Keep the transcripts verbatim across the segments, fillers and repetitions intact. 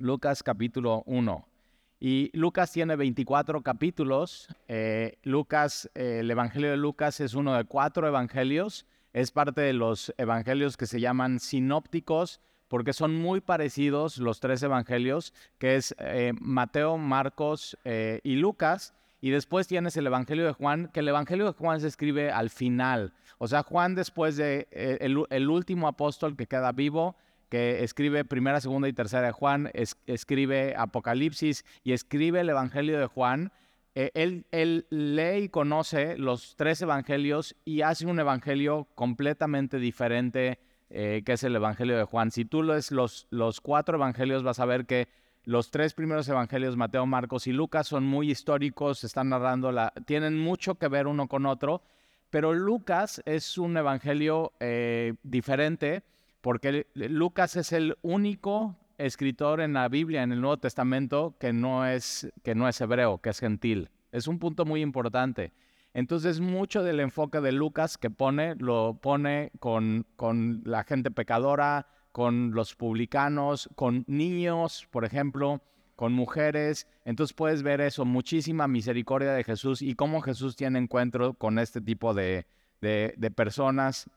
Lucas capítulo uno. Y Lucas tiene veinticuatro capítulos. Eh, Lucas, eh, el Evangelio de Lucas es uno de cuatro evangelios. Es parte de los evangelios que se llaman sinópticos, porque son muy parecidos los tres evangelios, que es eh, Mateo, Marcos eh, y Lucas. Y después tienes el Evangelio de Juan, que el Evangelio de Juan se escribe al final. O sea, Juan, después de eh, el, el último apóstol que queda vivo, que escribe primera, segunda y tercera de Juan, es, escribe Apocalipsis y escribe el Evangelio de Juan. Eh, él, él lee y conoce los tres evangelios y hace un evangelio completamente diferente, eh, que es el Evangelio de Juan. Si tú lees los, los cuatro evangelios, vas a ver que los tres primeros evangelios, Mateo, Marcos y Lucas, son muy históricos, están narrando, la, tienen mucho que ver uno con otro, pero Lucas es un evangelio eh, diferente, porque Lucas es el único escritor en la Biblia, en el Nuevo Testamento, que no es, que no es hebreo, que es gentil. Es un punto muy importante. Entonces, mucho del enfoque de Lucas que pone, lo pone con, con la gente pecadora, con los publicanos, con niños, por ejemplo, con mujeres. Entonces puedes ver eso, muchísima misericordia de Jesús y cómo Jesús tiene encuentro con este tipo de, de, de personas.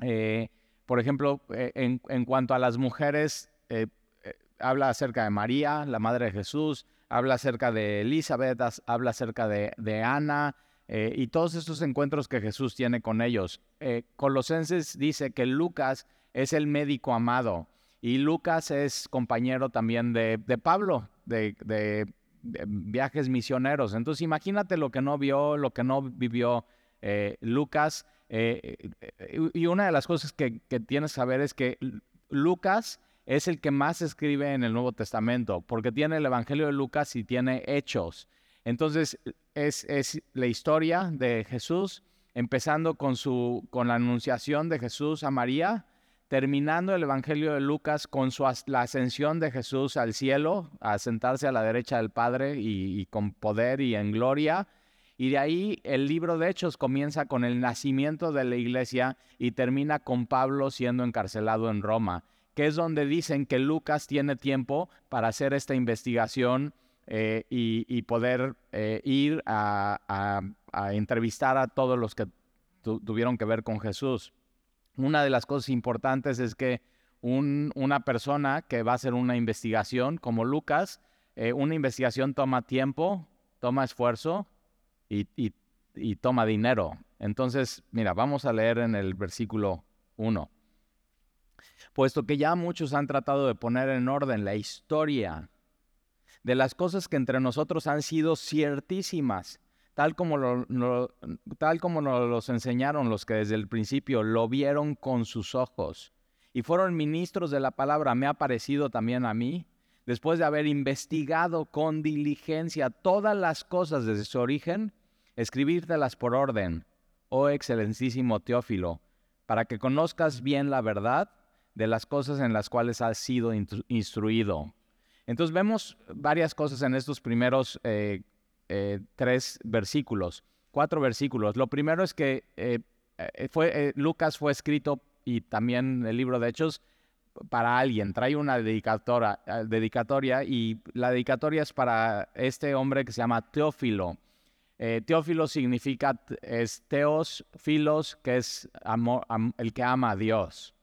Eh, por ejemplo, eh, en, en cuanto a las mujeres, eh, eh, habla acerca de María, la madre de Jesús, habla acerca de Elizabeth, as, habla acerca de, de Ana, eh, y todos estos encuentros que Jesús tiene con ellos. Eh, Colosenses dice que Lucas es el médico amado. Y Lucas es compañero también de, de Pablo, de, de, de viajes misioneros. Entonces, imagínate lo que no vio, lo que no vivió eh, Lucas. Eh, y una de las cosas que, que tienes que saber es que Lucas es el que más escribe en el Nuevo Testamento, porque tiene el Evangelio de Lucas y tiene Hechos. Entonces, es, es la historia de Jesús, empezando con, su, con la anunciación de Jesús a María, terminando el Evangelio de Lucas con su as- la ascensión de Jesús al cielo, a sentarse a la derecha del Padre y, y con poder y en gloria. Y de ahí el libro de Hechos comienza con el nacimiento de la iglesia y termina con Pablo siendo encarcelado en Roma, que es donde dicen que Lucas tiene tiempo para hacer esta investigación eh, y, y poder eh, ir a, a, a entrevistar a todos los que tu- tuvieron que ver con Jesús. Una de las cosas importantes es que un, una persona que va a hacer una investigación, como Lucas, eh, una investigación toma tiempo, toma esfuerzo y, y, y toma dinero. Entonces, mira, vamos a leer en el versículo uno. Puesto que ya muchos han tratado de poner en orden la historia de las cosas que entre nosotros han sido ciertísimas, Tal como, lo, lo, tal como nos los enseñaron los que desde el principio lo vieron con sus ojos y fueron ministros de la palabra, me ha parecido también a mí, después de haber investigado con diligencia todas las cosas desde su origen, escribírtelas por orden, oh excelentísimo Teófilo, para que conozcas bien la verdad de las cosas en las cuales has sido instruido. Entonces vemos varias cosas en estos primeros eh, Eh, tres versículos, cuatro versículos. Lo primero es que eh, fue, eh, Lucas fue escrito, y también el libro de Hechos, para alguien. Trae una dedicatoria, eh, dedicatoria y la dedicatoria es para este hombre que se llama Teófilo. Eh, Teófilo significa, es teos, filos, que es amor, am, el que ama a Dios.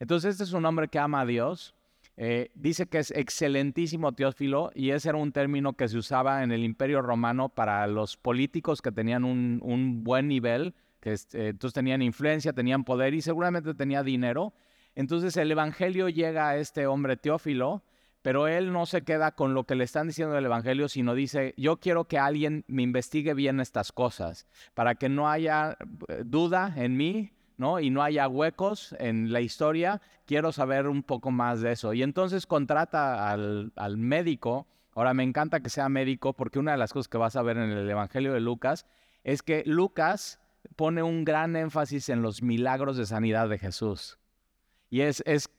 Entonces este es un hombre que ama a Dios. Eh, dice que es excelentísimo Teófilo, y ese era un término que se usaba en el Imperio Romano para los políticos que tenían un, un buen nivel, que eh, entonces tenían influencia, tenían poder y seguramente tenía dinero. Entonces el Evangelio llega a este hombre Teófilo, pero él no se queda con lo que le están diciendo del Evangelio, sino dice, yo quiero que alguien me investigue bien estas cosas, para que no haya eh, duda en mí, ¿no? Y no haya huecos en la historia, quiero saber un poco más de eso. Y entonces contrata al, al médico. Ahora, me encanta que sea médico, porque una de las cosas que vas a ver en el Evangelio de Lucas es que Lucas pone un gran énfasis en los milagros de sanidad de Jesús. Y es, es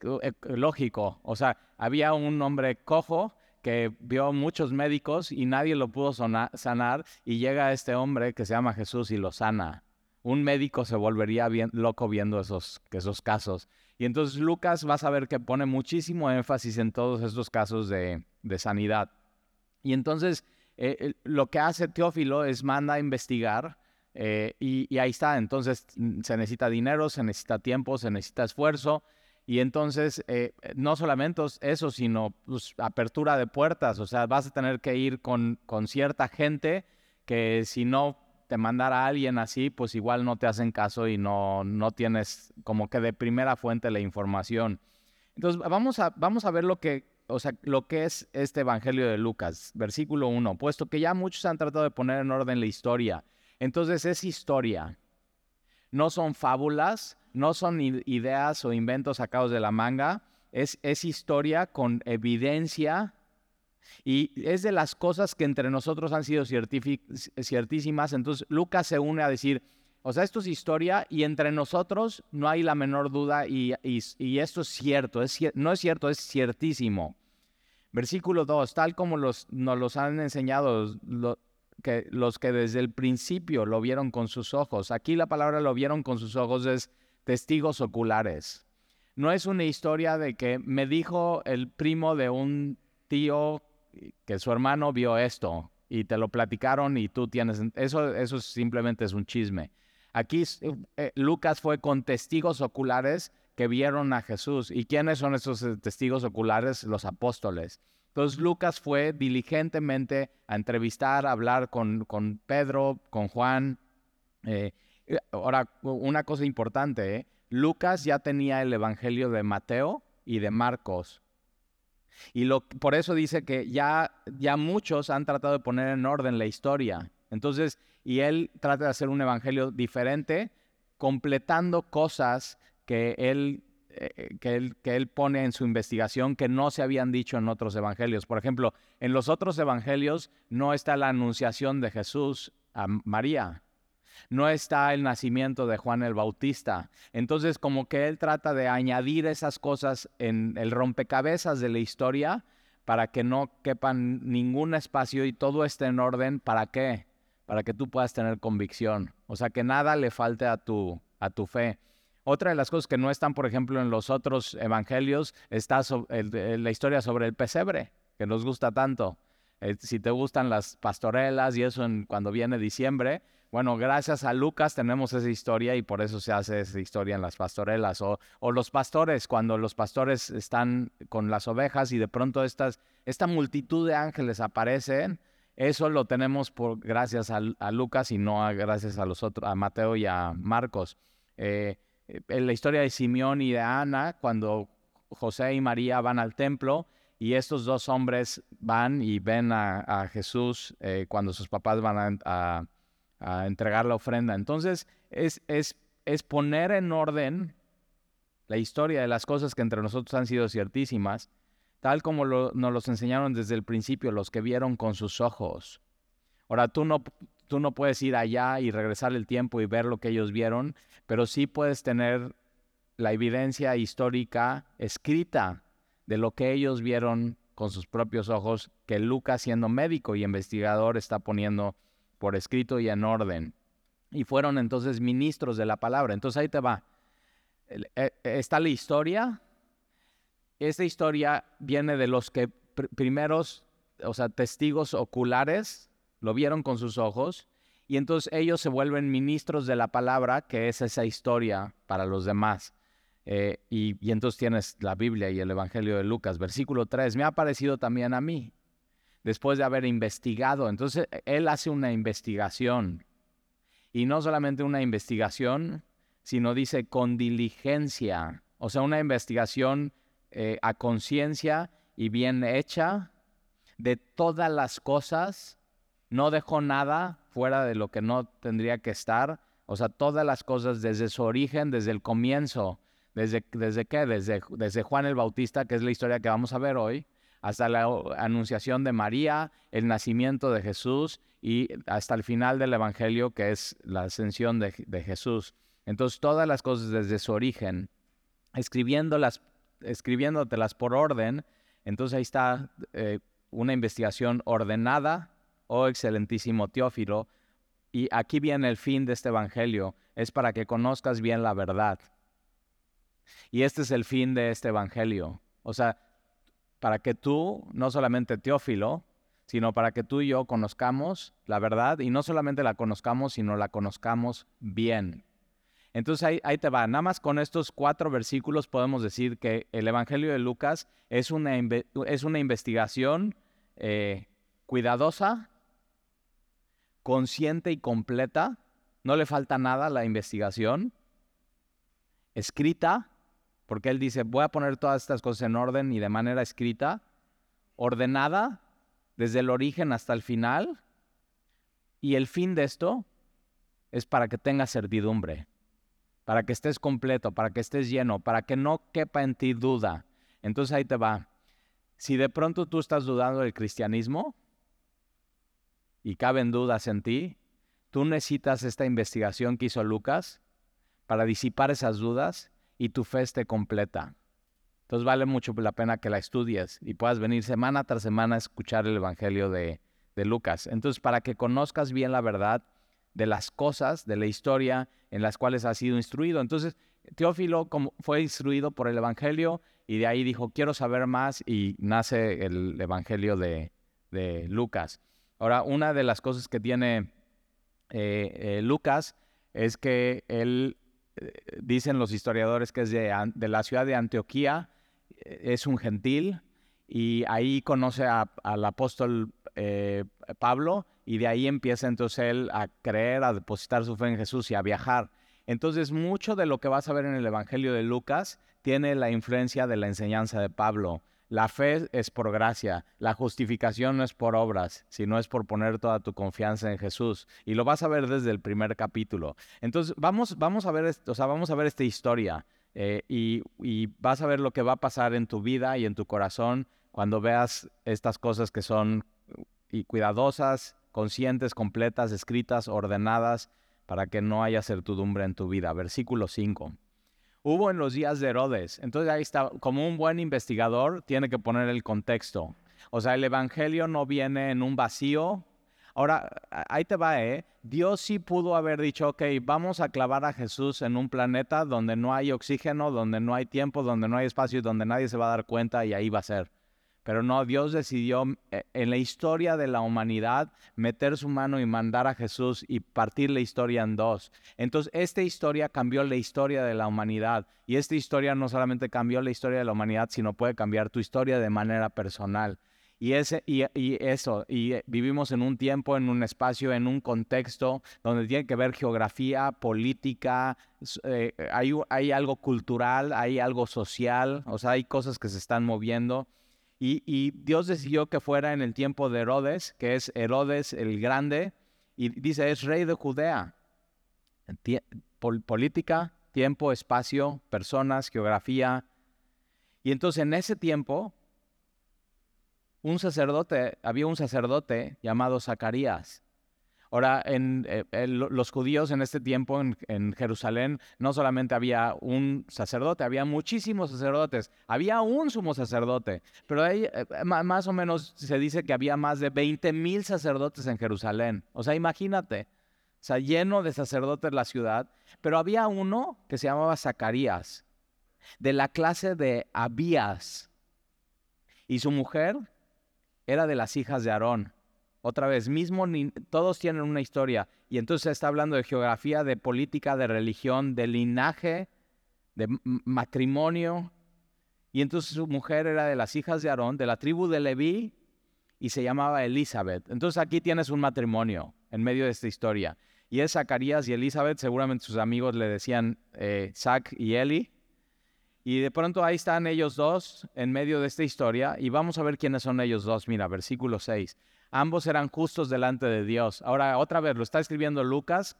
lógico. O sea, había un hombre cojo que vio muchos médicos y nadie lo pudo sanar, y llega este hombre que se llama Jesús y lo sana. Un médico se volvería bien, loco viendo esos, esos casos. Y entonces Lucas vas a ver que pone muchísimo énfasis en todos estos casos de, de sanidad. Y entonces eh, lo que hace Teófilo es manda a investigar eh, y, y ahí está. Entonces se necesita dinero, se necesita tiempo, se necesita esfuerzo. Y entonces eh, no solamente eso, sino pues, apertura de puertas. O sea, vas a tener que ir con, con cierta gente que si no te mandara a alguien así, pues igual no te hacen caso y no, no tienes como que de primera fuente la información. Entonces vamos a, vamos a ver lo que, o sea, lo que es este Evangelio de Lucas, versículo uno. Puesto que ya muchos han tratado de poner en orden la historia, entonces es historia. No son fábulas, no son ideas o inventos sacados de la manga, es, es historia con evidencia. Y es de las cosas que entre nosotros han sido ciertísimas. Entonces Lucas se une a decir, o sea, esto es historia y entre nosotros no hay la menor duda y, y, y esto es cierto, es, no es cierto, es ciertísimo. Versículo dos, tal como los, nos los han enseñado lo, que, los que desde el principio lo vieron con sus ojos. Aquí la palabra lo vieron con sus ojos es testigos oculares. No es una historia de que me dijo el primo de un tío que su hermano vio esto y te lo platicaron y tú tienes... Eso, eso simplemente es un chisme. Aquí eh, Lucas fue con testigos oculares que vieron a Jesús. ¿Y quiénes son esos testigos oculares? Los apóstoles. Entonces Lucas fue diligentemente a entrevistar, a hablar con, con Pedro, con Juan. Eh, ahora, una cosa importante, ¿eh? Lucas ya tenía el evangelio de Mateo y de Marcos. Y lo, por eso dice que ya, ya muchos han tratado de poner en orden la historia. Entonces, y él trata de hacer un evangelio diferente, completando cosas que él, eh, que, él, que él pone en su investigación que no se habían dicho en otros evangelios. Por ejemplo, en los otros evangelios no está la anunciación de Jesús a María. No está el nacimiento de Juan el Bautista. Entonces, como que él trata de añadir esas cosas en el rompecabezas de la historia para que no quepan ningún espacio y todo esté en orden. ¿Para qué? Para que tú puedas tener convicción. O sea, que nada le falte a tu, a tu fe. Otra de las cosas que no están, por ejemplo, en los otros evangelios, está sobre el, la historia sobre el pesebre, que nos gusta tanto. Eh, si te gustan las pastorelas y eso en, cuando viene diciembre... Bueno, gracias a Lucas tenemos esa historia y por eso se hace esa historia en las pastorelas. O, o los pastores, cuando los pastores están con las ovejas y de pronto estas, esta multitud de ángeles aparecen, eso lo tenemos por, gracias a, a Lucas y no a, gracias a, los otros, a Mateo y a Marcos. Eh, en la historia de Simeón y de Ana, cuando José y María van al templo y estos dos hombres van y ven a, a Jesús eh, cuando sus papás van a... a a entregar la ofrenda. Entonces, es, es, es poner en orden la historia de las cosas que entre nosotros han sido ciertísimas, tal como lo, nos los enseñaron desde el principio, los que vieron con sus ojos. Ahora, tú no, tú no puedes ir allá y regresar el tiempo y ver lo que ellos vieron, pero sí puedes tener la evidencia histórica escrita de lo que ellos vieron con sus propios ojos, que Lucas, siendo médico y investigador, está poniendo por escrito y en orden. Y fueron entonces ministros de la palabra. Entonces ahí te va. Está la historia. Esta historia viene de los que pr- primeros, o sea, testigos oculares, lo vieron con sus ojos. Y entonces ellos se vuelven ministros de la palabra, que es esa historia para los demás. Eh, y, y entonces tienes la Biblia y el Evangelio de Lucas. Versículo tres. Me ha parecido también a mí. Después de haber investigado. Entonces, él hace una investigación. Y no solamente una investigación, sino dice con diligencia. O sea, una investigación eh, a conciencia y bien hecha de todas las cosas. No dejó nada fuera de lo que no tendría que estar. O sea, todas las cosas desde su origen, desde el comienzo. ¿Desde, desde qué? Desde, desde Juan el Bautista, que es la historia que vamos a ver hoy, hasta la anunciación de María, el nacimiento de Jesús y hasta el final del Evangelio, que es la ascensión de, de Jesús. Entonces, todas las cosas desde su origen, escribiéndolas, escribiéndotelas por orden. Entonces, ahí está eh, una investigación ordenada, oh excelentísimo Teófilo. Y aquí viene el fin de este Evangelio, es para que conozcas bien la verdad. Y este es el fin de este evangelio. O sea, para que tú, no solamente Teófilo, sino para que tú y yo conozcamos la verdad, y no solamente la conozcamos, sino la conozcamos bien. Entonces ahí, ahí te va. Nada más con estos cuatro versículos podemos decir que el Evangelio de Lucas es una, es una investigación eh, cuidadosa, consciente y completa. No le falta nada a la investigación. Escrita, porque él dice, voy a poner todas estas cosas en orden y de manera escrita. Ordenada, desde el origen hasta el final. Y el fin de esto es para que tengas certidumbre, para que estés completo, para que estés lleno, para que no quepa en ti duda. Entonces ahí te va. Si de pronto tú estás dudando del cristianismo y caben dudas en ti, tú necesitas esta investigación que hizo Lucas para disipar esas dudas y tu fe esté completa. Entonces vale mucho la pena que la estudies y puedas venir semana tras semana a escuchar el Evangelio de, de Lucas. Entonces, para que conozcas bien la verdad de las cosas, de la historia en las cuales ha sido instruido. Entonces, Teófilo como fue instruido por el Evangelio y de ahí dijo, quiero saber más, y nace el Evangelio de, de Lucas. Ahora, una de las cosas que tiene eh, eh, Lucas es que él, eh, dicen los historiadores que es de, de la ciudad de Antioquía, eh, es un gentil, y ahí conoce a, al apóstol eh, Pablo, y de ahí empieza entonces él a creer, a depositar su fe en Jesús y a viajar. Entonces, mucho de lo que vas a ver en el Evangelio de Lucas tiene la influencia de la enseñanza de Pablo. La fe es por gracia, la justificación no es por obras, sino es por poner toda tu confianza en Jesús. Y lo vas a ver desde el primer capítulo. Entonces, vamos, vamos, a, ver esto, o sea, vamos a ver esta historia eh, y, y vas a ver lo que va a pasar en tu vida y en tu corazón cuando veas estas cosas que son y cuidadosas, conscientes, completas, escritas, ordenadas, para que no haya certidumbre en tu vida. Versículo cinco. Hubo en los días de Herodes. Entonces ahí está, como un buen investigador, tiene que poner el contexto. O sea, el evangelio no viene en un vacío. Ahora, ahí te va, ¿eh? Dios sí pudo haber dicho, ok, vamos a clavar a Jesús en un planeta donde no hay oxígeno, donde no hay tiempo, donde no hay espacio y donde nadie se va a dar cuenta, y ahí va a ser. Pero no, Dios decidió en la historia de la humanidad meter su mano y mandar a Jesús y partir la historia en dos. Entonces, esta historia cambió la historia de la humanidad. Y esta historia no solamente cambió la historia de la humanidad, sino puede cambiar tu historia de manera personal. Y, ese, y, y eso, y vivimos en un tiempo, en un espacio, en un contexto donde tiene que ver geografía, política, eh, hay, hay algo cultural, hay algo social, o sea, hay cosas que se están moviendo. Y, y Dios decidió que fuera en el tiempo de Herodes, que es Herodes el Grande, y dice, es rey de Judea. Tie- pol- política, tiempo, espacio, personas, geografía. Y entonces en ese tiempo, un sacerdote, había un sacerdote llamado Zacarías. Ahora, en, en, en los judíos en este tiempo en, en Jerusalén no solamente había un sacerdote, había muchísimos sacerdotes. Había un sumo sacerdote, pero ahí, más o menos se dice que había más de veinte mil sacerdotes en Jerusalén. O sea, imagínate, o sea, lleno de sacerdotes la ciudad. Pero había uno que se llamaba Zacarías, de la clase de Abías. Y su mujer era de las hijas de Aarón. Otra vez, mismo ni, todos tienen una historia. Y entonces se está hablando de geografía, de política, de religión, de linaje, de m- matrimonio. Y entonces su mujer era de las hijas de Aarón, de la tribu de Levi, y se llamaba Elizabeth. Entonces aquí tienes un matrimonio en medio de esta historia. Y es Zacarías y Elizabeth, seguramente sus amigos le decían eh, Zac y Eli. Y de pronto ahí están ellos dos en medio de esta historia. Y vamos a ver quiénes son ellos dos. Mira, versículo seis. Ambos eran justos delante de Dios. Ahora, otra vez, lo está escribiendo Lucas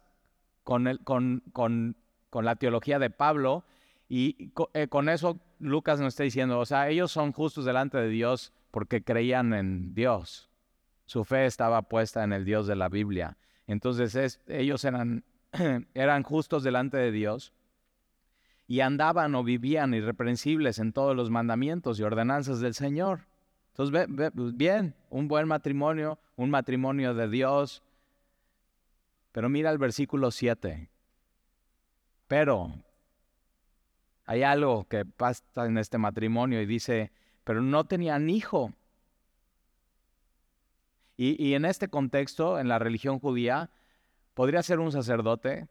con, el, con, con, con la teología de Pablo, y con, eh, con eso Lucas nos está diciendo, o sea, ellos son justos delante de Dios porque creían en Dios. Su fe estaba puesta en el Dios de la Biblia. Entonces, es, ellos eran, eran justos delante de Dios y andaban o vivían irreprensibles en todos los mandamientos y ordenanzas del Señor. Entonces, ve, ve, bien, un buen matrimonio, un matrimonio de Dios. Pero mira el versículo siete. Pero Hay algo que pasa en este matrimonio y dice, pero no tenían hijo. Y, y en este contexto, en la religión judía, podría ser un sacerdote.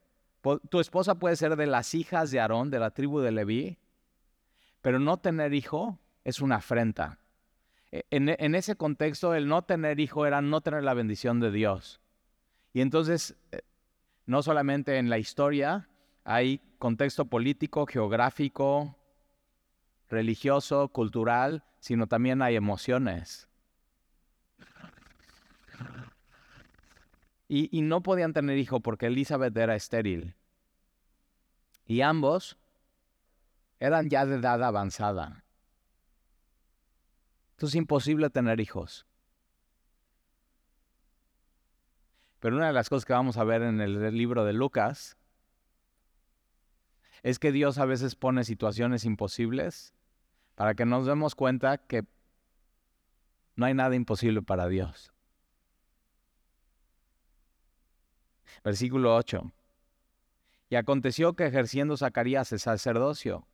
Tu esposa puede ser de las hijas de Aarón, de la tribu de Levi, pero no tener hijo es una afrenta. En, en ese contexto, el no tener hijo era no tener la bendición de Dios. Y entonces, no solamente en la historia, hay contexto político, geográfico, religioso, cultural, sino también hay emociones. Y, y no podían tener hijo porque Elizabeth era estéril. Y ambos eran ya de edad avanzada. Entonces es imposible tener hijos. Pero una de las cosas que vamos a ver en el libro de Lucas es que Dios a veces pone situaciones imposibles para que nos demos cuenta que no hay nada imposible para Dios. Versículo ocho. Y aconteció que ejerciendo Zacarías el sacerdocio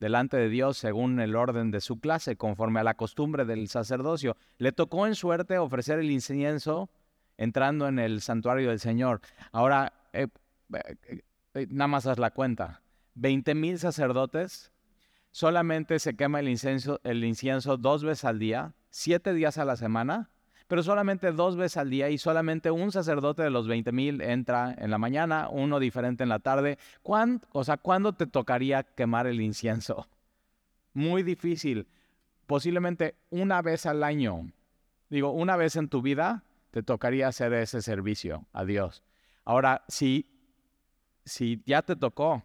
delante de Dios según el orden de su clase, conforme a la costumbre del sacerdocio, le tocó en suerte ofrecer el incienso entrando en el santuario del Señor. Ahora, eh, eh, eh, nada más haz la cuenta. Veinte mil sacerdotes, solamente se quema el incienso, el incienso dos veces al día, siete días a la semana, pero solamente dos veces al día y solamente un sacerdote de los veinte mil entra en la mañana, uno diferente en la tarde. ¿Cuándo, o sea, ¿cuándo te tocaría quemar el incienso? Muy difícil. Posiblemente una vez al año. Digo, una vez en tu vida te tocaría hacer ese servicio a Dios. Ahora, si, si ya te tocó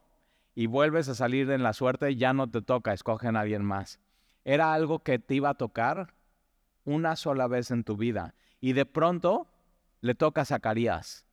y vuelves a salir en la suerte, ya no te toca, escogen a alguien más. Era algo que te iba a tocar una sola vez en tu vida. Y de pronto le toca a Zacarías.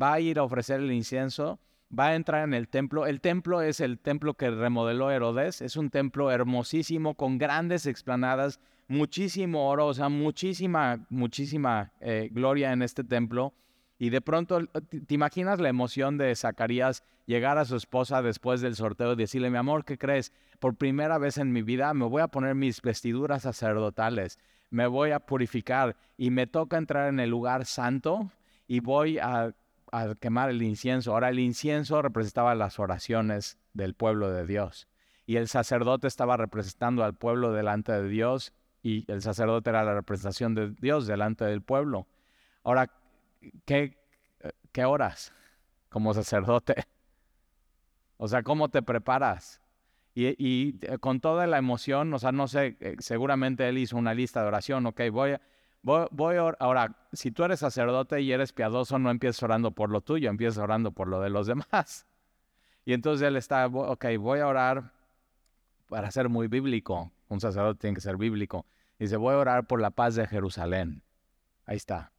Va a ir a ofrecer el incienso, va a entrar en el templo. El templo es el templo que remodeló Herodes. Es un templo hermosísimo, con grandes explanadas, muchísimo oro, o sea, muchísima, muchísima eh, gloria en este templo. Y de pronto, ¿te imaginas la emoción de Zacarías llegar a su esposa después del sorteo y decirle, mi amor, ¿qué crees? Por primera vez en mi vida me voy a poner mis vestiduras sacerdotales. Me voy a purificar y me toca entrar en el lugar santo y voy a, a quemar el incienso. Ahora, el incienso representaba las oraciones del pueblo de Dios. Y el sacerdote estaba representando al pueblo delante de Dios y el sacerdote era la representación de Dios delante del pueblo. Ahora, ¿qué, qué oras como sacerdote? O sea, ¿cómo te preparas? Y, y con toda la emoción, o sea, no sé, seguramente él hizo una lista de oración. Ok, voy a, voy, voy a orar. Ahora, si tú eres sacerdote y eres piadoso, no empieces orando por lo tuyo, empiezas orando por lo de los demás. Y entonces él está, ok, voy a orar para ser muy bíblico. Un sacerdote tiene que ser bíblico. Dice, voy a orar por la paz de Jerusalén. Ahí está.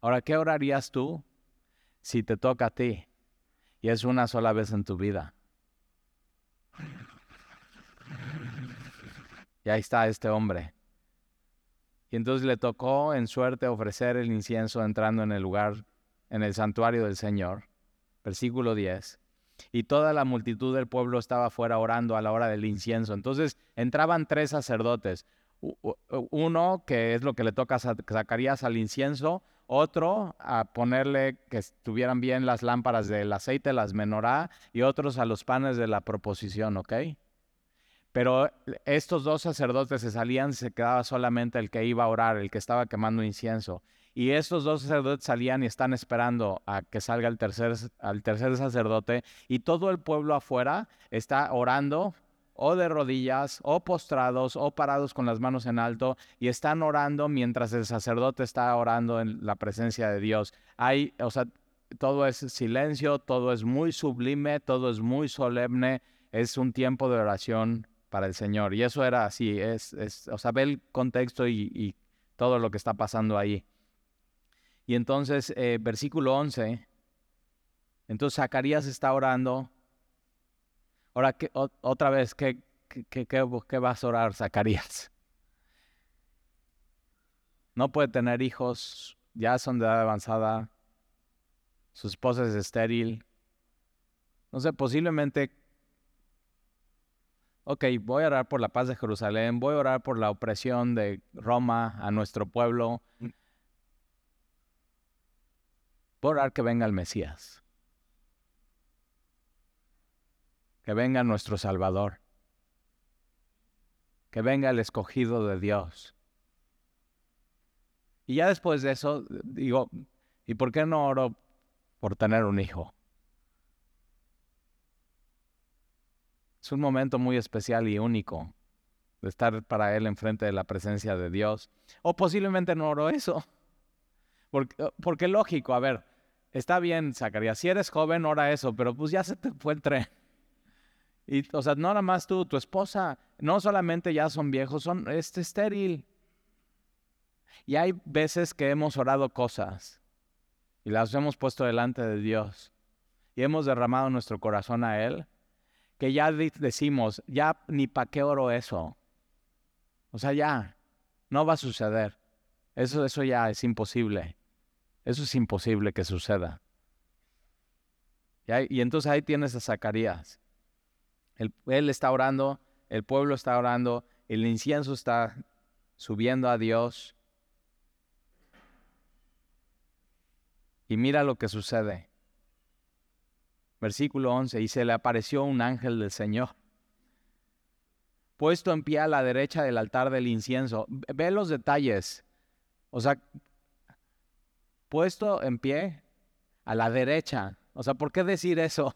Ahora, ¿qué orarías tú si te toca a ti? Y es una sola vez en tu vida. Y ahí está este hombre. Y entonces le tocó en suerte ofrecer el incienso entrando en el lugar, en el santuario del Señor. Versículo diez. Y toda la multitud del pueblo estaba fuera orando a la hora del incienso. Entonces entraban tres sacerdotes. Uno, que es lo que le toca a Zacarías al incienso. Otro, a ponerle que estuvieran bien las lámparas del aceite, las menorá. Y otros a los panes de la proposición, ¿ok? Pero estos dos sacerdotes se salían, se quedaba solamente el que iba a orar, el que estaba quemando incienso. Y estos dos sacerdotes salían y están esperando a que salga el tercer, al tercer sacerdote. Y todo el pueblo afuera está orando, o de rodillas, o postrados, o parados con las manos en alto, y están orando mientras el sacerdote está orando en la presencia de Dios. Hay, o sea, todo es silencio, todo es muy sublime, todo es muy solemne. Es un tiempo de oración para el Señor. Y eso era así, es, es, o sea, ve el contexto y, y todo lo que está pasando ahí. Y entonces, eh, versículo once, entonces Zacarías está orando. Ahora, ¿qué, o, otra vez, ¿qué, qué, qué, qué, ¿qué vas a orar, Zacarías? No puede tener hijos, ya son de edad avanzada, su esposa es estéril. No sé, posiblemente ok, voy a orar por la paz de Jerusalén, voy a orar por la opresión de Roma a nuestro pueblo. Voy a orar que venga el Mesías. Que venga nuestro Salvador. Que venga el escogido de Dios. Y ya después de eso, digo, ¿y por qué no oro por tener un hijo? Es un momento muy especial y único de estar para él enfrente de la presencia de Dios. O posiblemente no oro eso. Porque, porque lógico, a ver, está bien, Zacarías, si eres joven, ora eso, pero pues ya se te fue el tren. Y, o sea, no nada más tú, tu esposa, no solamente ya son viejos, son este, estéril. Y hay veces que hemos orado cosas y las hemos puesto delante de Dios y hemos derramado nuestro corazón a Él, que ya decimos, ya ni para qué oro eso. O sea, ya, no va a suceder. Eso, eso ya es imposible. Eso es imposible que suceda. Y, hay, y entonces ahí tienes a Zacarías. Él, él está orando, el pueblo está orando, el incienso está subiendo a Dios. Y mira lo que sucede. Versículo once, y se le apareció un ángel del Señor, puesto en pie a la derecha del altar del incienso. Ve los detalles. O sea, puesto en pie a la derecha. O sea, ¿por qué decir eso?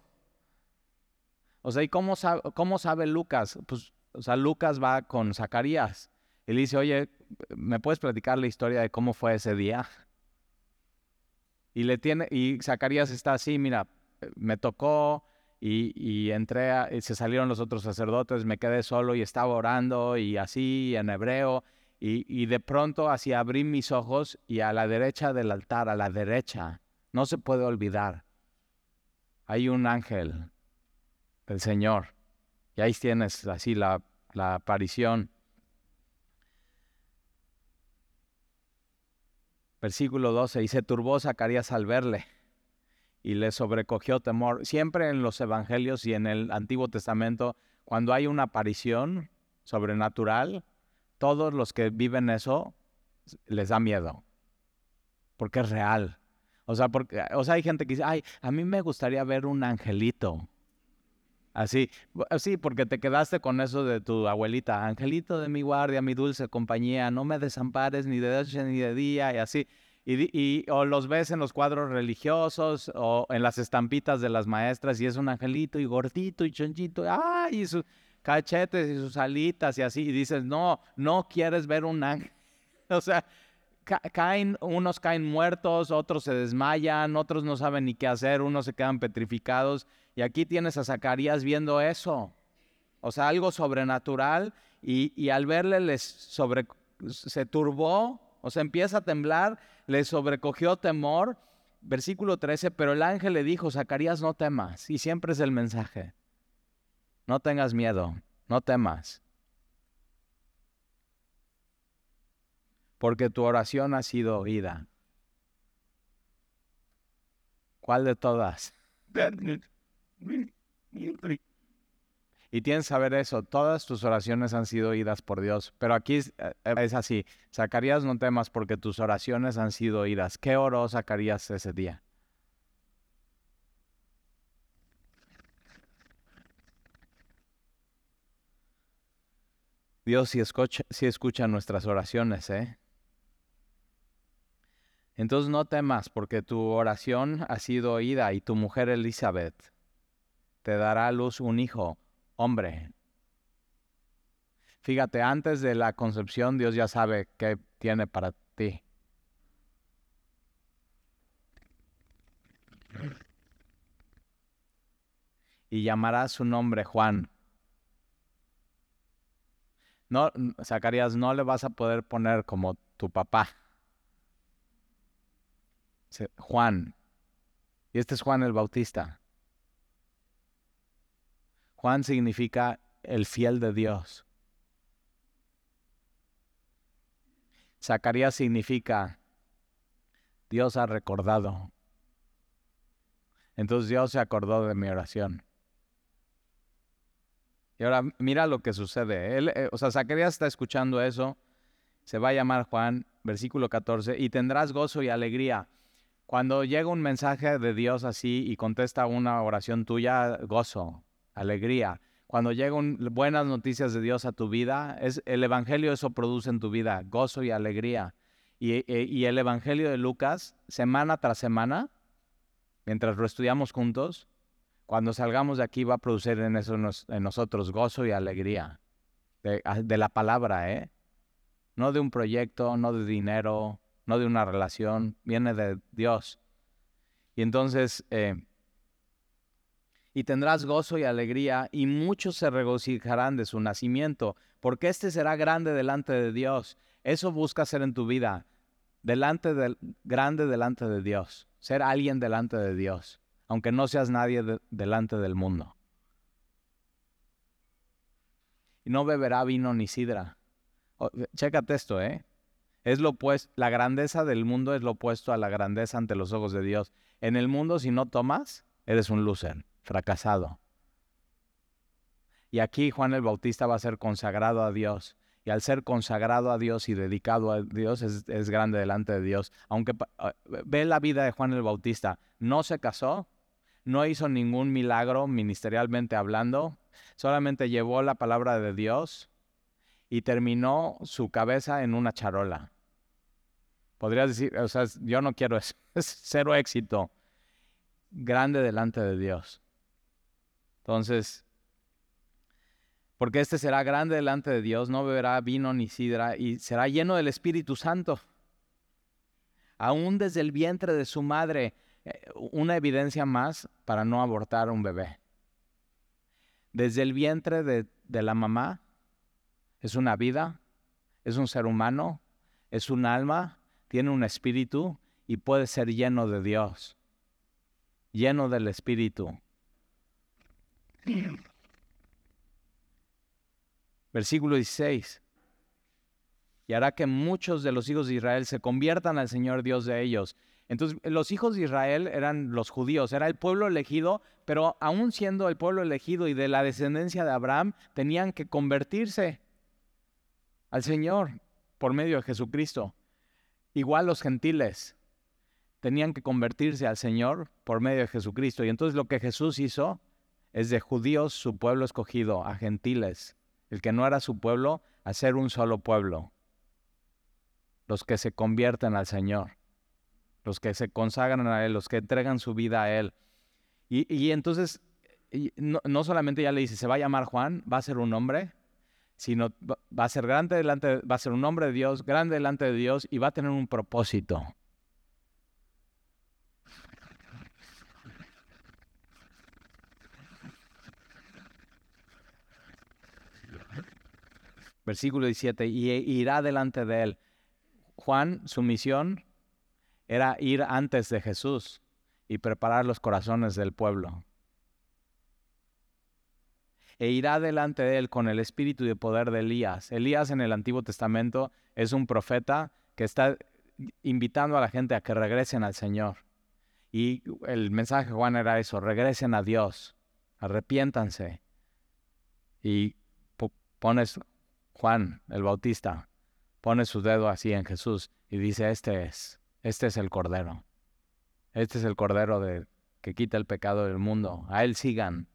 O sea, ¿y cómo sabe, cómo sabe Lucas? Pues, o sea, Lucas va con Zacarías. Y le dice, oye, ¿me puedes platicar la historia de cómo fue ese día? Y le tiene, y Zacarías está así, mira, me tocó y, y entré, a, y se salieron los otros sacerdotes, me quedé solo y estaba orando y así en hebreo. Y, y de pronto así abrí mis ojos y a la derecha del altar, a la derecha, no se puede olvidar. Hay un ángel del Señor y ahí tienes así la, la aparición. Versículo doce, y se turbó Zacarías al verle, y le sobrecogió temor. Siempre en los evangelios y en el Antiguo Testamento, cuando hay una aparición sobrenatural, todos los que viven eso les da miedo, porque es real. O sea, porque, o sea hay gente que dice, ay, a mí me gustaría ver un angelito. Así, sí, porque te quedaste con eso de tu abuelita, angelito de mi guardia, mi dulce compañía, no me desampares ni de noche ni de día, y así. Y, y, o los ves en los cuadros religiosos o en las estampitas de las maestras y es un angelito y gordito y chonchito, ¡ay! Y sus cachetes y sus alitas y así. Y dices, no, no quieres ver un ángel. O sea, ca- caen, unos caen muertos, otros se desmayan, otros no saben ni qué hacer, unos se quedan petrificados. Y aquí tienes a Zacarías viendo eso, o sea, algo sobrenatural, y, y al verle les sobre, se turbó, o sea, empieza a temblar, le sobrecogió temor. Versículo trece, pero el ángel le dijo, Zacarías, no temas, y siempre es el mensaje, no tengas miedo, no temas, porque tu oración ha sido oída. ¿Cuál de todas? Y tienes que saber eso, todas tus oraciones han sido oídas por Dios, pero aquí es, es así, Zacarías no temas porque tus oraciones han sido oídas. ¿Qué oró Zacarías ese día? Dios sí escucha, sí escucha nuestras oraciones, ¿eh? Entonces no temas porque tu oración ha sido oída y tu mujer Elizabeth te dará a luz un hijo, hombre. Fíjate, antes de la concepción, Dios ya sabe qué tiene para ti. Y llamarás su nombre Juan. No, Zacarías, no le vas a poder poner como tu papá. Juan. Y este es Juan el Bautista. Juan significa el fiel de Dios. Zacarías significa Dios ha recordado. Entonces Dios se acordó de mi oración. Y ahora mira lo que sucede. Él, eh, o sea, Zacarías está escuchando eso. Se va a llamar Juan, versículo catorce, y tendrás gozo y alegría. Cuando llega un mensaje de Dios así y contesta una oración tuya, gozo, alegría. Cuando llegan buenas noticias de Dios a tu vida, es, el Evangelio eso produce en tu vida, gozo y alegría. Y, y, y el Evangelio de Lucas, semana tras semana, mientras lo estudiamos juntos, cuando salgamos de aquí va a producir en, eso nos, en nosotros gozo y alegría. De, de la palabra, ¿eh? No de un proyecto, no de dinero, no de una relación, viene de Dios. Y entonces... Eh, Y tendrás gozo y alegría, y muchos se regocijarán de su nacimiento, porque éste será grande delante de Dios. Eso busca hacer en tu vida, delante de, grande delante de Dios, ser alguien delante de Dios, aunque no seas nadie de, delante del mundo. Y no beberá vino ni sidra. Oh, chécate esto, ¿eh? Es lo opuesto, la grandeza del mundo es lo opuesto a la grandeza ante los ojos de Dios. En el mundo, si no tomas, eres un loser. Fracasado. Y aquí Juan el Bautista va a ser consagrado a Dios. Y al ser consagrado a Dios y dedicado a Dios, es, es grande delante de Dios. Aunque uh, ve la vida de Juan el Bautista. No se casó, no hizo ningún milagro ministerialmente hablando, solamente llevó la palabra de Dios y terminó su cabeza en una charola. Podrías decir, o sea, yo no quiero eso. Es cero éxito. Grande delante de Dios. Entonces, porque este será grande delante de Dios, no beberá vino ni sidra, y será lleno del Espíritu Santo. Aún desde el vientre de su madre, una evidencia más para no abortar un bebé. Desde el vientre de, de la mamá, es una vida, es un ser humano, es un alma, tiene un espíritu y puede ser lleno de Dios, lleno del Espíritu. Versículo dieciséis. Y hará que muchos de los hijos de Israel se conviertan al Señor Dios de ellos. Entonces, los hijos de Israel eran los judíos, era el pueblo elegido, pero aún siendo el pueblo elegido y de la descendencia de Abraham, tenían que convertirse al Señor por medio de Jesucristo. Igual los gentiles tenían que convertirse al Señor por medio de Jesucristo. Y entonces lo que Jesús hizo es de judíos, su pueblo escogido, a gentiles, el que no era su pueblo, a ser un solo pueblo. Los que se convierten al Señor, los que se consagran a Él, los que entregan su vida a Él. Y, y entonces, y no, no solamente ya le dice, se va a llamar Juan, va a ser un hombre, sino va a ser grande delante, va a ser un hombre de Dios, grande delante de Dios, y va a tener un propósito. Versículo diecisiete, y irá delante de él. Juan, su misión era ir antes de Jesús y preparar los corazones del pueblo. E irá delante de él con el espíritu y el poder de Elías. Elías en el Antiguo Testamento es un profeta que está invitando a la gente a que regresen al Señor. Y el mensaje de Juan era eso, regresen a Dios, arrepiéntanse. Y pones... Juan el Bautista pone su dedo así en Jesús y dice, este es, este es el Cordero. Este es el Cordero de, que quita el pecado del mundo. A él sigan.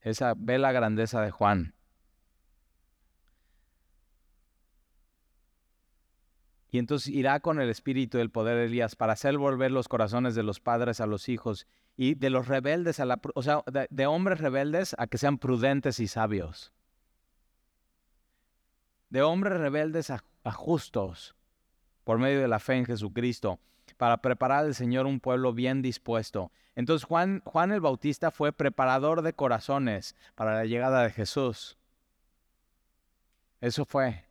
Esa, ve la grandeza de Juan. Y entonces irá con el espíritu y el poder de Elías para hacer volver los corazones de los padres a los hijos y de los rebeldes, a la, o sea, de, de hombres rebeldes a que sean prudentes y sabios. De hombres rebeldes a, a justos, por medio de la fe en Jesucristo, para preparar al Señor un pueblo bien dispuesto. Entonces Juan, Juan el Bautista fue preparador de corazones para la llegada de Jesús. Eso fue,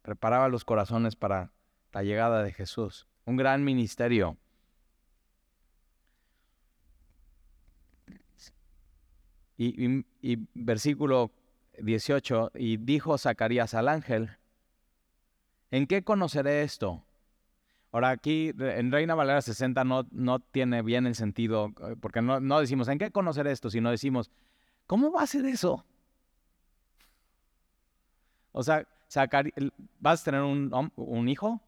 preparaba los corazones para la llegada de Jesús. Un gran ministerio. Y, y, y versículo dieciocho, y dijo Zacarías al ángel, ¿en qué conoceré esto? Ahora aquí en Reina Valera sesenta no, no tiene bien el sentido, porque no, no decimos, ¿en qué conoceré esto? Sino decimos, ¿cómo va a ser eso? O sea, vas a tener un, un hijo,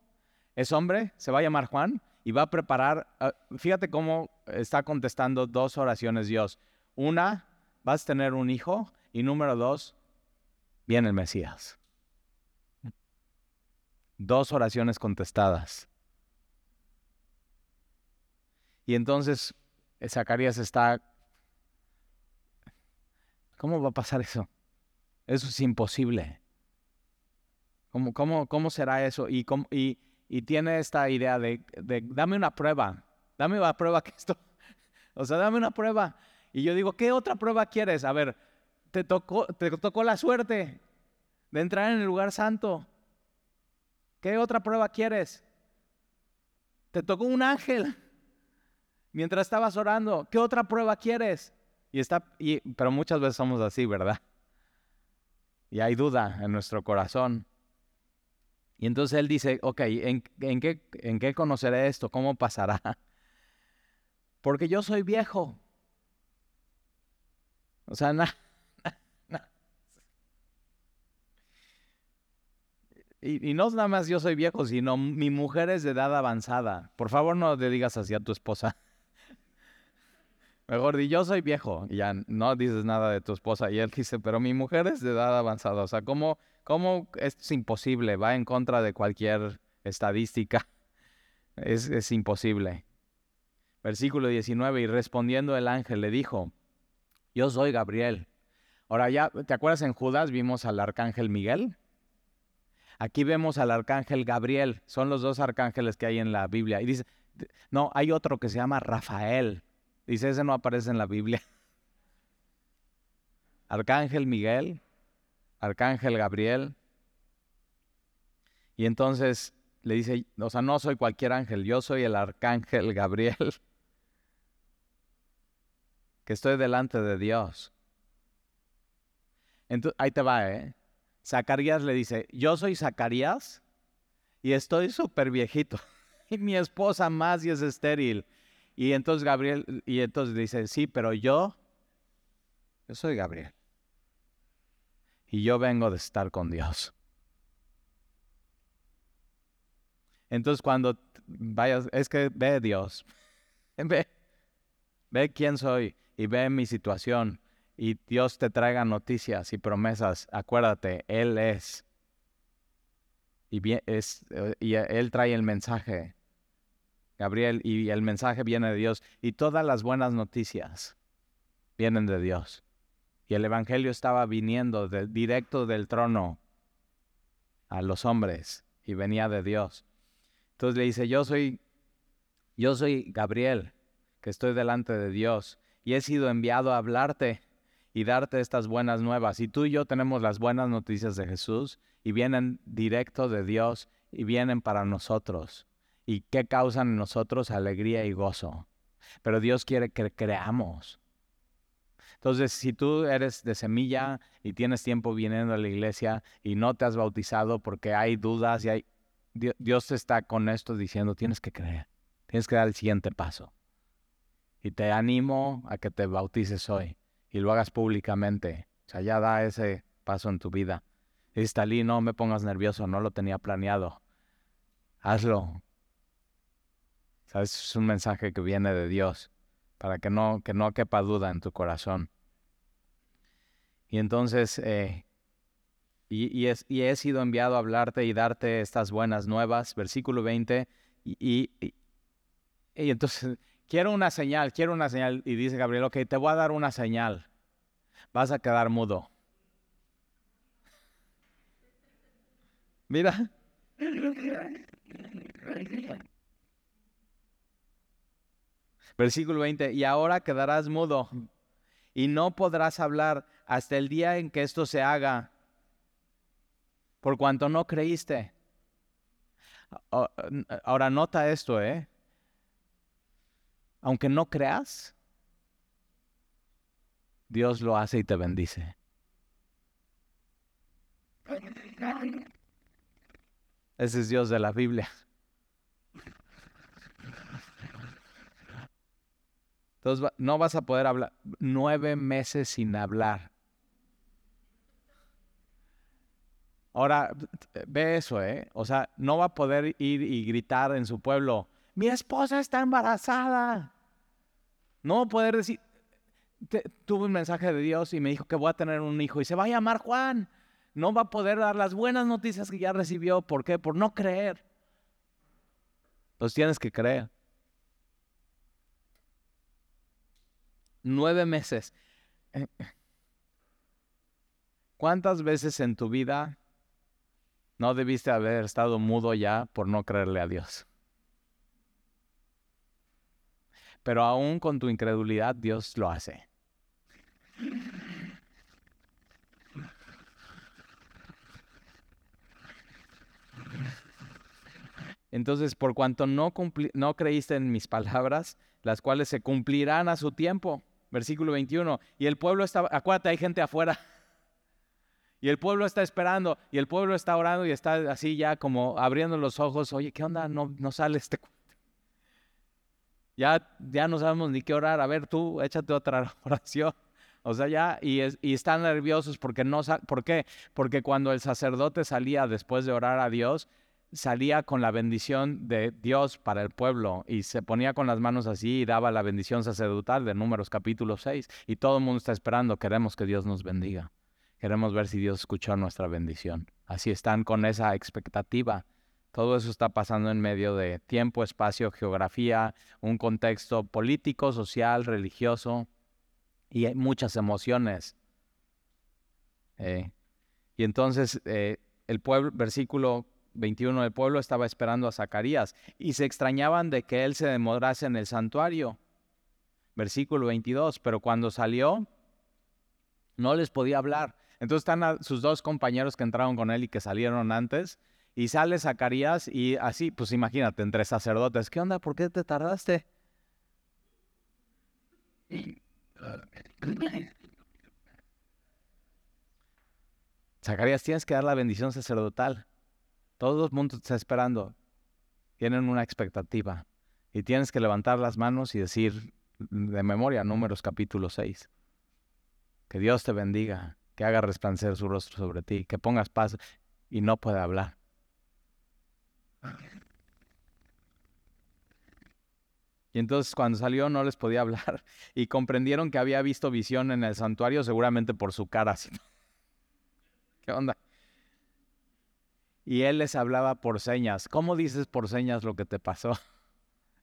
es hombre, se va a llamar Juan y va a preparar... Uh, fíjate cómo está contestando dos oraciones Dios. Una, vas a tener un hijo, y número dos, viene el Mesías. Dos oraciones contestadas. Y entonces Zacarías está... ¿Cómo va a pasar eso? Eso es imposible. ¿Cómo, cómo, cómo será eso? Y, cómo, y, y tiene esta idea de, de, dame una prueba. Dame una prueba que esto... O sea, dame una prueba. Y yo digo, ¿qué otra prueba quieres? A ver, te tocó, te tocó la suerte de entrar en el lugar santo. ¿Qué otra prueba quieres? Te tocó un ángel mientras estabas orando. ¿Qué otra prueba quieres? Y está, y, pero muchas veces somos así, ¿verdad? Y hay duda en nuestro corazón. Y entonces él dice, ok, ¿en, en, qué, ¿en qué conoceré esto? ¿Cómo pasará? Porque yo soy viejo. O sea, nada. Y, y no nada más yo soy viejo, sino mi mujer es de edad avanzada. Por favor, no le digas así a tu esposa. Mejor di, yo soy viejo. Y ya no dices nada de tu esposa. Y él dice, pero mi mujer es de edad avanzada. O sea, ¿cómo, cómo esto es imposible? Va en contra de cualquier estadística. Es, es imposible. Versículo diecinueve. Y respondiendo el ángel le dijo, yo soy Gabriel. Ahora ya, ¿te acuerdas? En Judas vimos al arcángel Miguel. Aquí vemos al arcángel Gabriel. Son los dos arcángeles que hay en la Biblia. Y dice, no, hay otro que se llama Rafael. Dice, ese no aparece en la Biblia. Arcángel Miguel, arcángel Gabriel. Y entonces le dice, o sea, no soy cualquier ángel, yo soy el arcángel Gabriel, que estoy delante de Dios. Entonces, ahí te va, ¿eh? Zacarías le dice, yo soy Zacarías y estoy súper viejito. Y mi esposa más y es estéril. Y entonces Gabriel, y entonces dice, sí, pero yo, yo soy Gabriel. Y yo vengo de estar con Dios. Entonces cuando vayas, es que ve Dios, ve, ve quién soy. Y ve mi situación y Dios te traiga noticias y promesas. Acuérdate, Él es. Y, bien, es, y Él trae el mensaje, Gabriel, y el mensaje viene de Dios. Y todas las buenas noticias vienen de Dios. Y el evangelio estaba viniendo de, directo del trono a los hombres y venía de Dios. Entonces le dice, yo soy, yo soy Gabriel, que estoy delante de Dios. Y he sido enviado a hablarte y darte estas buenas nuevas. Y tú y yo tenemos las buenas noticias de Jesús y vienen directo de Dios y vienen para nosotros. ¿Y qué causan en nosotros? Alegría y gozo. Pero Dios quiere que creamos. Entonces, si tú eres de semilla y tienes tiempo viniendo a la iglesia y no te has bautizado porque hay dudas y hay... Dios te está con esto diciendo, tienes que creer. Tienes que dar el siguiente paso. Y te animo a que te bautices hoy y lo hagas públicamente. O sea, ya da ese paso en tu vida. Dice, Talí, no me pongas nervioso, no lo tenía planeado. Hazlo. O sea, es un mensaje que viene de Dios para que no, que no quepa duda en tu corazón. Y entonces, eh, y, y, es, y he sido enviado a hablarte y darte estas buenas nuevas. Versículo veinte. Y, y, y, y entonces... Quiero una señal, quiero una señal. Y dice Gabriel, ok, te voy a dar una señal. Vas a quedar mudo. Mira. Versículo veinte. Y ahora quedarás mudo y no podrás hablar hasta el día en que esto se haga, por cuanto no creíste. Ahora nota esto, ¿eh? Aunque no creas, Dios lo hace y te bendice. Ese es Dios de la Biblia. Entonces no vas a poder hablar. Nueve meses sin hablar. Ahora, ve eso, ¿eh? O sea, no va a poder ir y gritar en su pueblo, mi esposa está embarazada. No va a poder decir, te, tuve un mensaje de Dios y me dijo que voy a tener un hijo y se va a llamar Juan. No va a poder dar las buenas noticias que ya recibió. ¿Por qué? Por no creer. Entonces tienes que creer. Nueve meses. ¿Cuántas veces en tu vida no debiste haber estado mudo ya por no creerle a Dios? Pero aún con tu incredulidad, Dios lo hace. Entonces, por cuanto no, cumpli- no creíste en mis palabras, las cuales se cumplirán a su tiempo. Versículo veintiuno. Y el pueblo estaba... Acuérdate, hay gente afuera. Y el pueblo está esperando, y el pueblo está orando, y está así ya como abriendo los ojos. Oye, ¿qué onda? No, no sale este cuento. Ya, ya no sabemos ni qué orar. A ver, tú, échate otra oración. O sea, ya, y, es, y están nerviosos porque no... Sa- ¿Por qué? Porque cuando el sacerdote salía después de orar a Dios, salía con la bendición de Dios para el pueblo y se ponía con las manos así y daba la bendición sacerdotal de Números capítulo seis. Y todo el mundo está esperando, queremos que Dios nos bendiga. Queremos ver si Dios escuchó nuestra bendición. Así están con esa expectativa. Todo eso está pasando en medio de tiempo, espacio, geografía, un contexto político, social, religioso y hay muchas emociones. Eh, y entonces eh, el pueblo, versículo veintiuno, el pueblo estaba esperando a Zacarías y se extrañaban de que él se demorase en el santuario. Versículo veintidós, pero cuando salió, no les podía hablar. Entonces están a sus dos compañeros que entraron con él y que salieron antes, y sale Zacarías y así, pues imagínate, entre sacerdotes, ¿qué onda? ¿Por qué te tardaste? Zacarías, tienes que dar la bendición sacerdotal. Todo el mundo está esperando, tienen una expectativa y tienes que levantar las manos y decir de memoria Números capítulo seis. Que Dios te bendiga, que haga resplandecer su rostro sobre ti, que pongas paz y no puede hablar. Y entonces cuando salió no les podía hablar y comprendieron que había visto visión en el santuario seguramente por su cara. ¿Qué onda? Y él les hablaba por señas. ¿Cómo dices por señas lo que te pasó?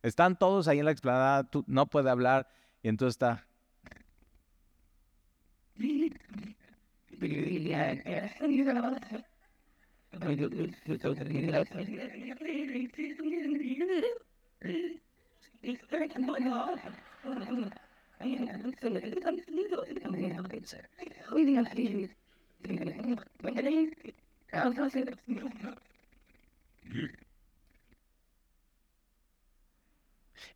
Están todos ahí en la explanada, tú no puedes hablar. Y entonces está...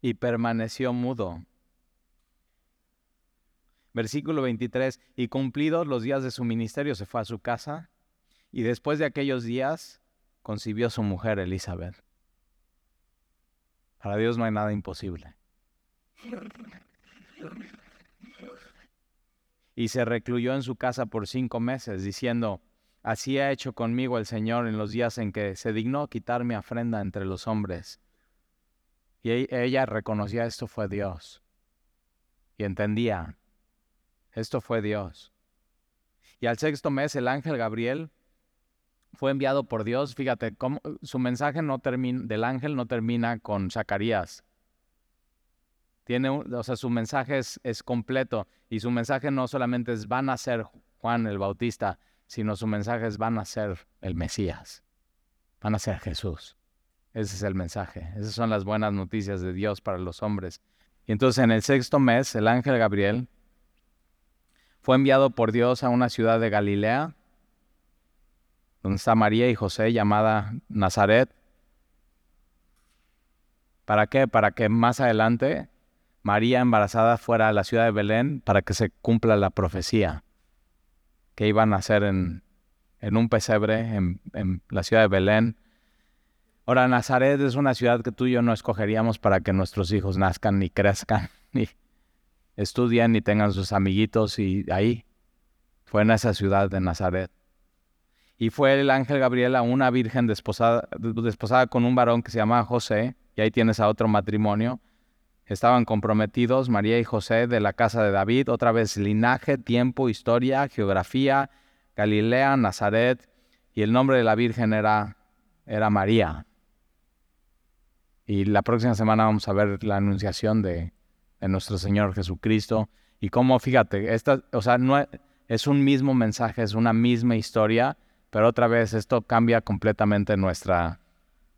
Y permaneció mudo. Versículo veintitrés. Y cumplidos los días de su ministerio, se fue a su casa. Y después de aquellos días, concibió su mujer Elizabeth. Para Dios no hay nada imposible. Y se recluyó en su casa por cinco meses, diciendo... Así ha hecho conmigo el Señor en los días en que se dignó quitar mi afrenta entre los hombres. Y ella reconocía esto fue Dios. Y entendía, esto fue Dios. Y al sexto mes el ángel Gabriel fue enviado por Dios. Fíjate, cómo, su mensaje no termina, del ángel no termina con Zacarías. Tiene, o sea, su mensaje es, es completo. Y su mensaje no solamente es van a ser Juan el Bautista, sino sus mensajes van a ser el Mesías, van a ser Jesús. Ese es el mensaje, esas son las buenas noticias de Dios para los hombres. Y entonces en el sexto mes, el ángel Gabriel fue enviado por Dios a una ciudad de Galilea, donde está María y José, llamada Nazaret. ¿Para qué? Para que más adelante María embarazada fuera a la ciudad de Belén para que se cumpla la profecía que iban a hacer en, en un pesebre en, en la ciudad de Belén. Ahora, Nazaret es una ciudad que tú y yo no escogeríamos para que nuestros hijos nazcan, ni crezcan, ni estudien, ni tengan sus amiguitos. Y ahí, fue en esa ciudad de Nazaret. y fue el ángel Gabriel a una virgen desposada, desposada con un varón que se llamaba José, y ahí tienes a otro matrimonio. Estaban comprometidos María y José de la casa de David, otra vez linaje, tiempo, historia, geografía, Galilea, Nazaret, y el nombre de la virgen era, era María. Y la próxima semana vamos a ver la anunciación de, de nuestro Señor Jesucristo. Y cómo, fíjate, esta, o sea, no es, es un mismo mensaje, es una misma historia, pero otra vez esto cambia completamente nuestra,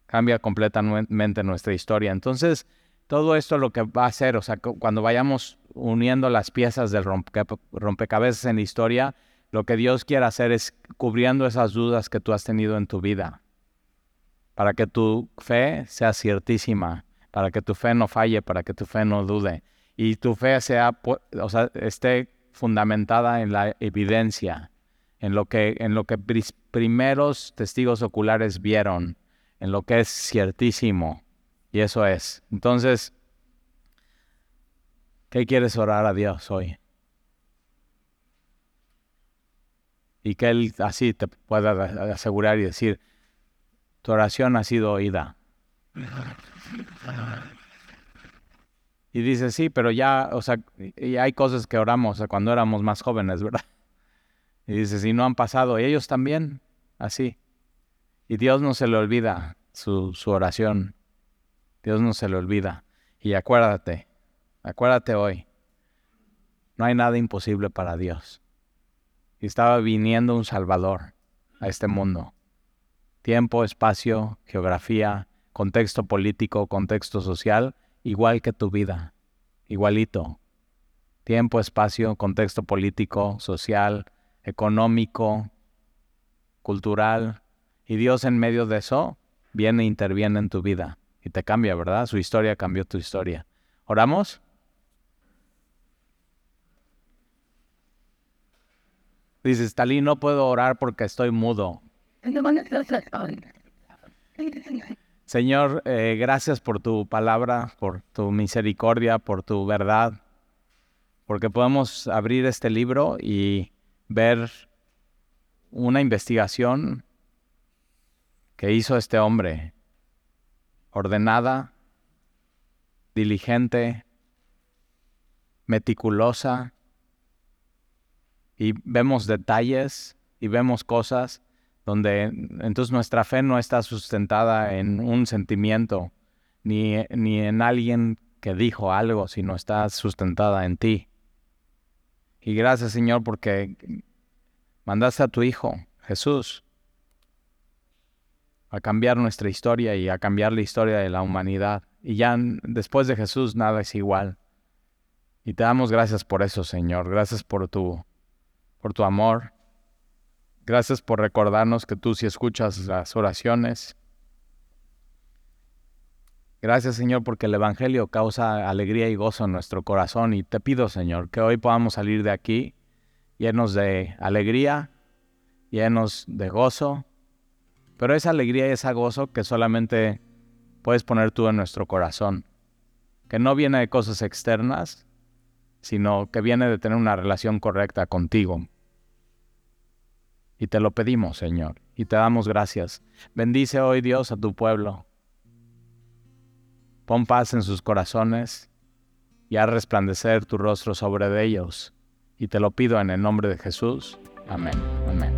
cambia completamente nuestra historia. Entonces, todo esto lo que va a hacer, o sea, cuando vayamos uniendo las piezas del rompe, rompecabezas en la historia, lo que Dios quiere hacer es cubriendo esas dudas que tú has tenido en tu vida, para que tu fe sea ciertísima, para que tu fe no falle, para que tu fe no dude. Y tu fe sea, o sea, esté fundamentada en la evidencia, en lo que, en lo que pris, primeros testigos oculares vieron, en lo que es ciertísimo. Y eso es. Entonces, ¿qué quieres orar a Dios hoy? Y que Él así te pueda asegurar y decir, tu oración ha sido oída. Y dice, sí, pero ya, o sea, y hay cosas que oramos cuando éramos más jóvenes, ¿verdad? Y dice, sí, no han pasado. Y ellos también, así. Y Dios no se le olvida su, su oración. Dios no se le olvida. Y acuérdate, acuérdate hoy. No hay nada imposible para Dios. Y estaba viniendo un Salvador a este mundo. Tiempo, espacio, geografía, contexto político, contexto social, igual que tu vida, igualito. Tiempo, espacio, contexto político, social, económico, cultural. Y Dios en medio de eso viene e interviene en tu vida y te cambia, ¿verdad? Su historia cambió tu historia. ¿Oramos? Dices, Talí, no puedo orar porque estoy mudo. Señor, eh, gracias por tu palabra, por tu misericordia, por tu verdad, porque podemos abrir este libro y ver una investigación que hizo este hombre, ordenada, diligente, meticulosa, y vemos detalles y vemos cosas donde entonces nuestra fe no está sustentada en un sentimiento, ni, ni en alguien que dijo algo, sino está sustentada en ti. Y gracias, Señor, porque mandaste a tu Hijo, Jesús, a cambiar nuestra historia y a cambiar la historia de la humanidad. Y ya después de Jesús nada es igual. Y te damos gracias por eso, Señor. Gracias por tu, por tu amor. Gracias por recordarnos que tú sí escuchas las oraciones. Gracias, Señor, porque el Evangelio causa alegría y gozo en nuestro corazón. Y te pido, Señor, que hoy podamos salir de aquí llenos de alegría, llenos de gozo. Pero esa alegría y ese gozo que solamente puedes poner tú en nuestro corazón. Que no viene de cosas externas, sino que viene de tener una relación correcta contigo. Y te lo pedimos, Señor, y te damos gracias. Bendice hoy, Dios, a tu pueblo. Pon paz en sus corazones y haz resplandecer tu rostro sobre ellos. Y te lo pido en el nombre de Jesús. Amén. Amén.